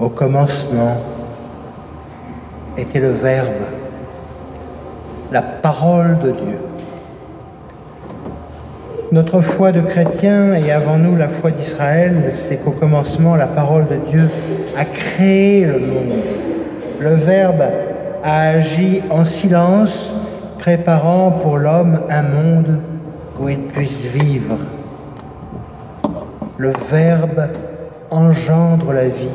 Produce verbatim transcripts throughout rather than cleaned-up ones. Au commencement était le Verbe, la parole de Dieu. Notre foi de chrétien, et avant nous la foi d'Israël, c'est qu'au commencement, la parole de Dieu a créé le monde. Le Verbe a agi en silence, préparant pour l'homme un monde où il puisse vivre. Le Verbe engendre la vie.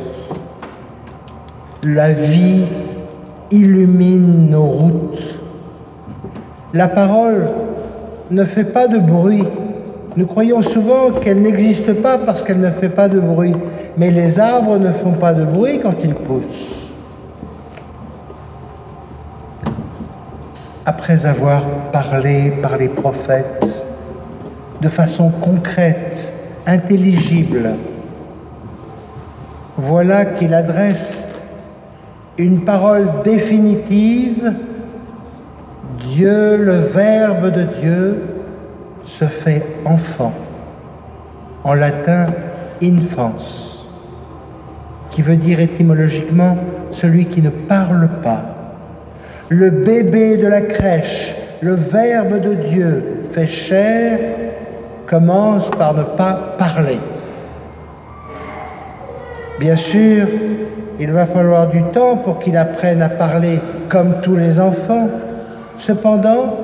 La vie illumine nos routes. La parole ne fait pas de bruit. Nous croyons souvent qu'elle n'existe pas parce qu'elle ne fait pas de bruit. Mais les arbres ne font pas de bruit quand ils poussent. Après avoir parlé par les prophètes de façon concrète, intelligible, voilà qu'il adresse une parole définitive. Dieu, le Verbe de Dieu, se fait enfant. En latin, infans, qui veut dire étymologiquement celui qui ne parle pas. Le bébé de la crèche, le Verbe de Dieu fait chair, commence par ne pas parler. Bien sûr, il va falloir du temps pour qu'il apprenne à parler comme tous les enfants. Cependant,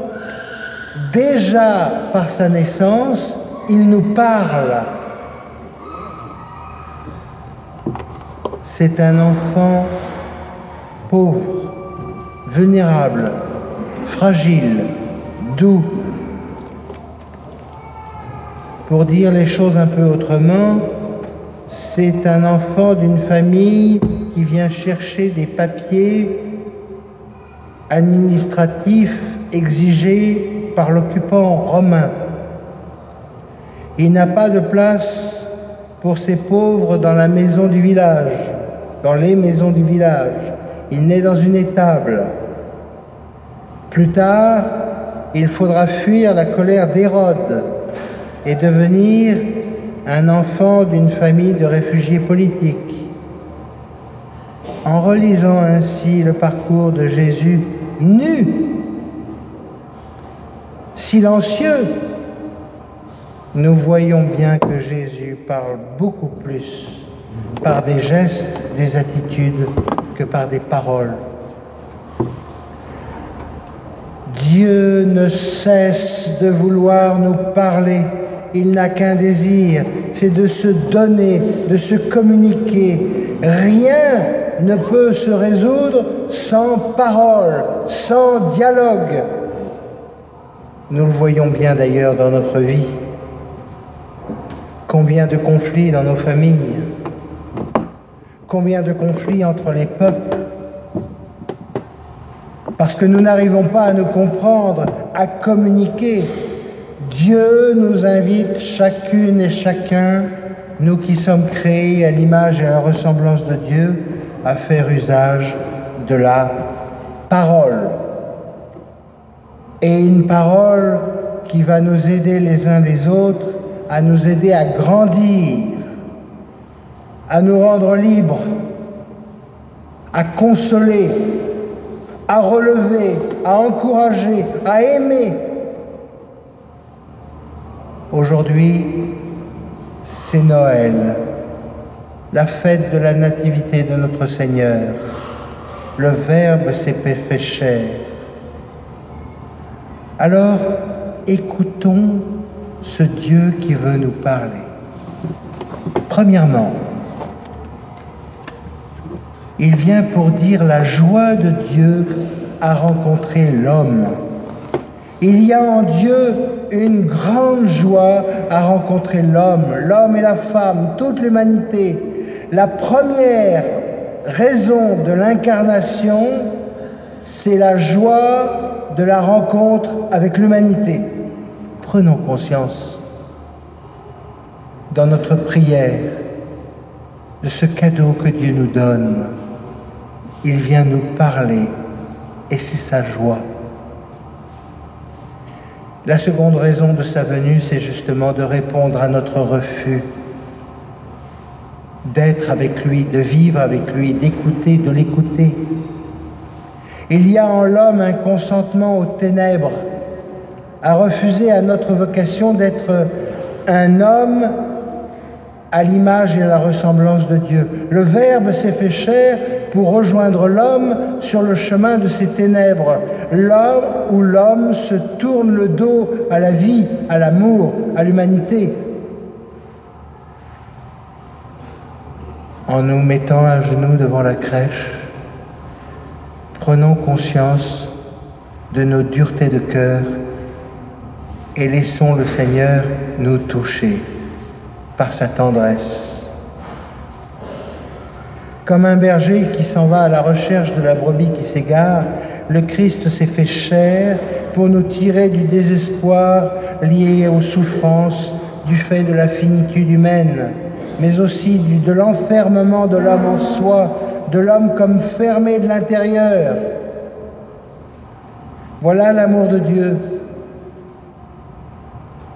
déjà par sa naissance, il nous parle. C'est un enfant pauvre, vulnérable, fragile, doux. Pour dire les choses un peu autrement, c'est un enfant d'une famille qui vient chercher des papiers administratifs exigés par l'occupant romain. Il n'a pas de place pour ces pauvres dans la maison du village, dans les maisons du village. Il naît dans une étable. Plus tard, il faudra fuir la colère d'Hérode et devenir un enfant d'une famille de réfugiés politiques. En relisant ainsi le parcours de Jésus, nu, silencieux, nous voyons bien que Jésus parle beaucoup plus par des gestes, des attitudes, que par des paroles. Dieu ne cesse de vouloir nous parler. Il n'a qu'un désir, c'est de se donner, de se communiquer. Rien ne peut se résoudre sans parole, sans dialogue. Nous le voyons bien d'ailleurs dans notre vie. Combien de conflits dans nos familles, combien de conflits entre les peuples, parce que nous n'arrivons pas à nous comprendre, à communiquer. Dieu nous invite chacune et chacun, nous qui sommes créés à l'image et à la ressemblance de Dieu, à faire usage de la parole. Et une parole qui va nous aider les uns les autres, à nous aider à grandir, à nous rendre libres, à consoler, à relever, à encourager, à aimer. Aujourd'hui, c'est Noël. La fête de la nativité de notre Seigneur. Le Verbe s'est fait chair. Alors, écoutons ce Dieu qui veut nous parler. Premièrement, il vient pour dire la joie de Dieu à rencontrer l'homme. Il y a en Dieu une grande joie à rencontrer l'homme, l'homme et la femme, toute l'humanité. La première raison de l'incarnation, c'est la joie de la rencontre avec l'humanité. Prenons conscience dans notre prière de ce cadeau que Dieu nous donne. Il vient nous parler et c'est sa joie. La seconde raison de sa venue, c'est justement de répondre à notre refus. d'être avec lui, de vivre avec lui, d'écouter, de l'écouter. Il y a en l'homme un consentement aux ténèbres, à refuser à notre vocation d'être un homme à l'image et à la ressemblance de Dieu. Le Verbe s'est fait chair pour rejoindre l'homme sur le chemin de ses ténèbres, là où l'homme se tourne le dos à la vie, à l'amour, à l'humanité. En nous mettant à genoux devant la crèche, prenons conscience de nos duretés de cœur et laissons le Seigneur nous toucher par sa tendresse. Comme un berger qui s'en va à la recherche de la brebis qui s'égare, le Christ s'est fait chair pour nous tirer du désespoir lié aux souffrances du fait de la finitude humaine, mais aussi du, de l'enfermement de l'homme en soi, de l'homme comme fermé de l'intérieur. Voilà l'amour de Dieu.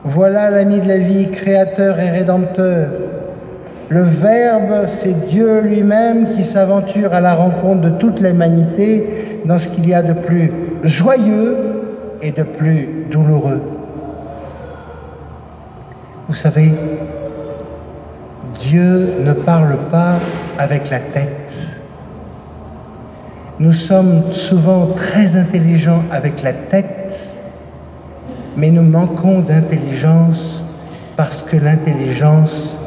Voilà l'ami de la vie, créateur et rédempteur. Le Verbe, c'est Dieu lui-même qui s'aventure à la rencontre de toute l'humanité dans ce qu'il y a de plus joyeux et de plus douloureux. Vous savez, Dieu ne parle pas avec la tête. Nous sommes souvent très intelligents avec la tête, mais nous manquons d'intelligence parce que l'intelligence,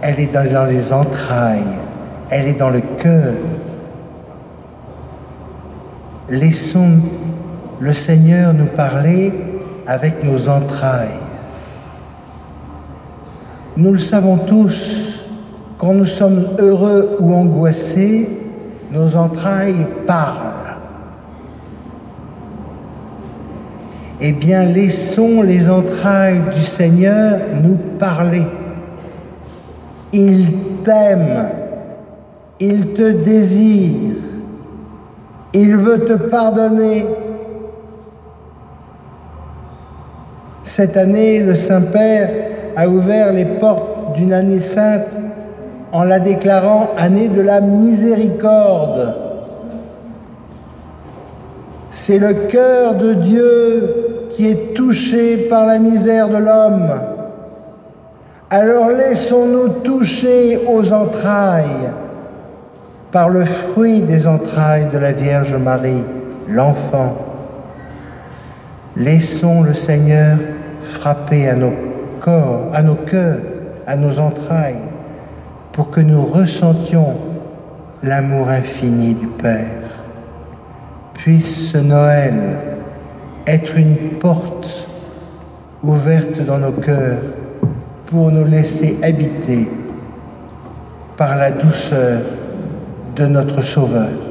elle est dans les entrailles, elle est dans le cœur. Laissons le Seigneur nous parler avec nos entrailles. Nous le savons tous, quand nous sommes heureux ou angoissés, nos entrailles parlent. Eh bien, laissons les entrailles du Seigneur nous parler. Il t'aime, il te désire, il veut te pardonner. Cette année, le Saint-Père a ouvert les portes d'une année sainte en la déclarant année de la miséricorde. C'est le cœur de Dieu qui est touché par la misère de l'homme. Alors laissons-nous toucher aux entrailles par le fruit des entrailles de la Vierge Marie, l'enfant. Laissons le Seigneur frapper à nos corps, à nos cœurs, à nos entrailles, pour que nous ressentions l'amour infini du Père. Puisse ce Noël être une porte ouverte dans nos cœurs pour nous laisser habiter par la douceur de notre Sauveur.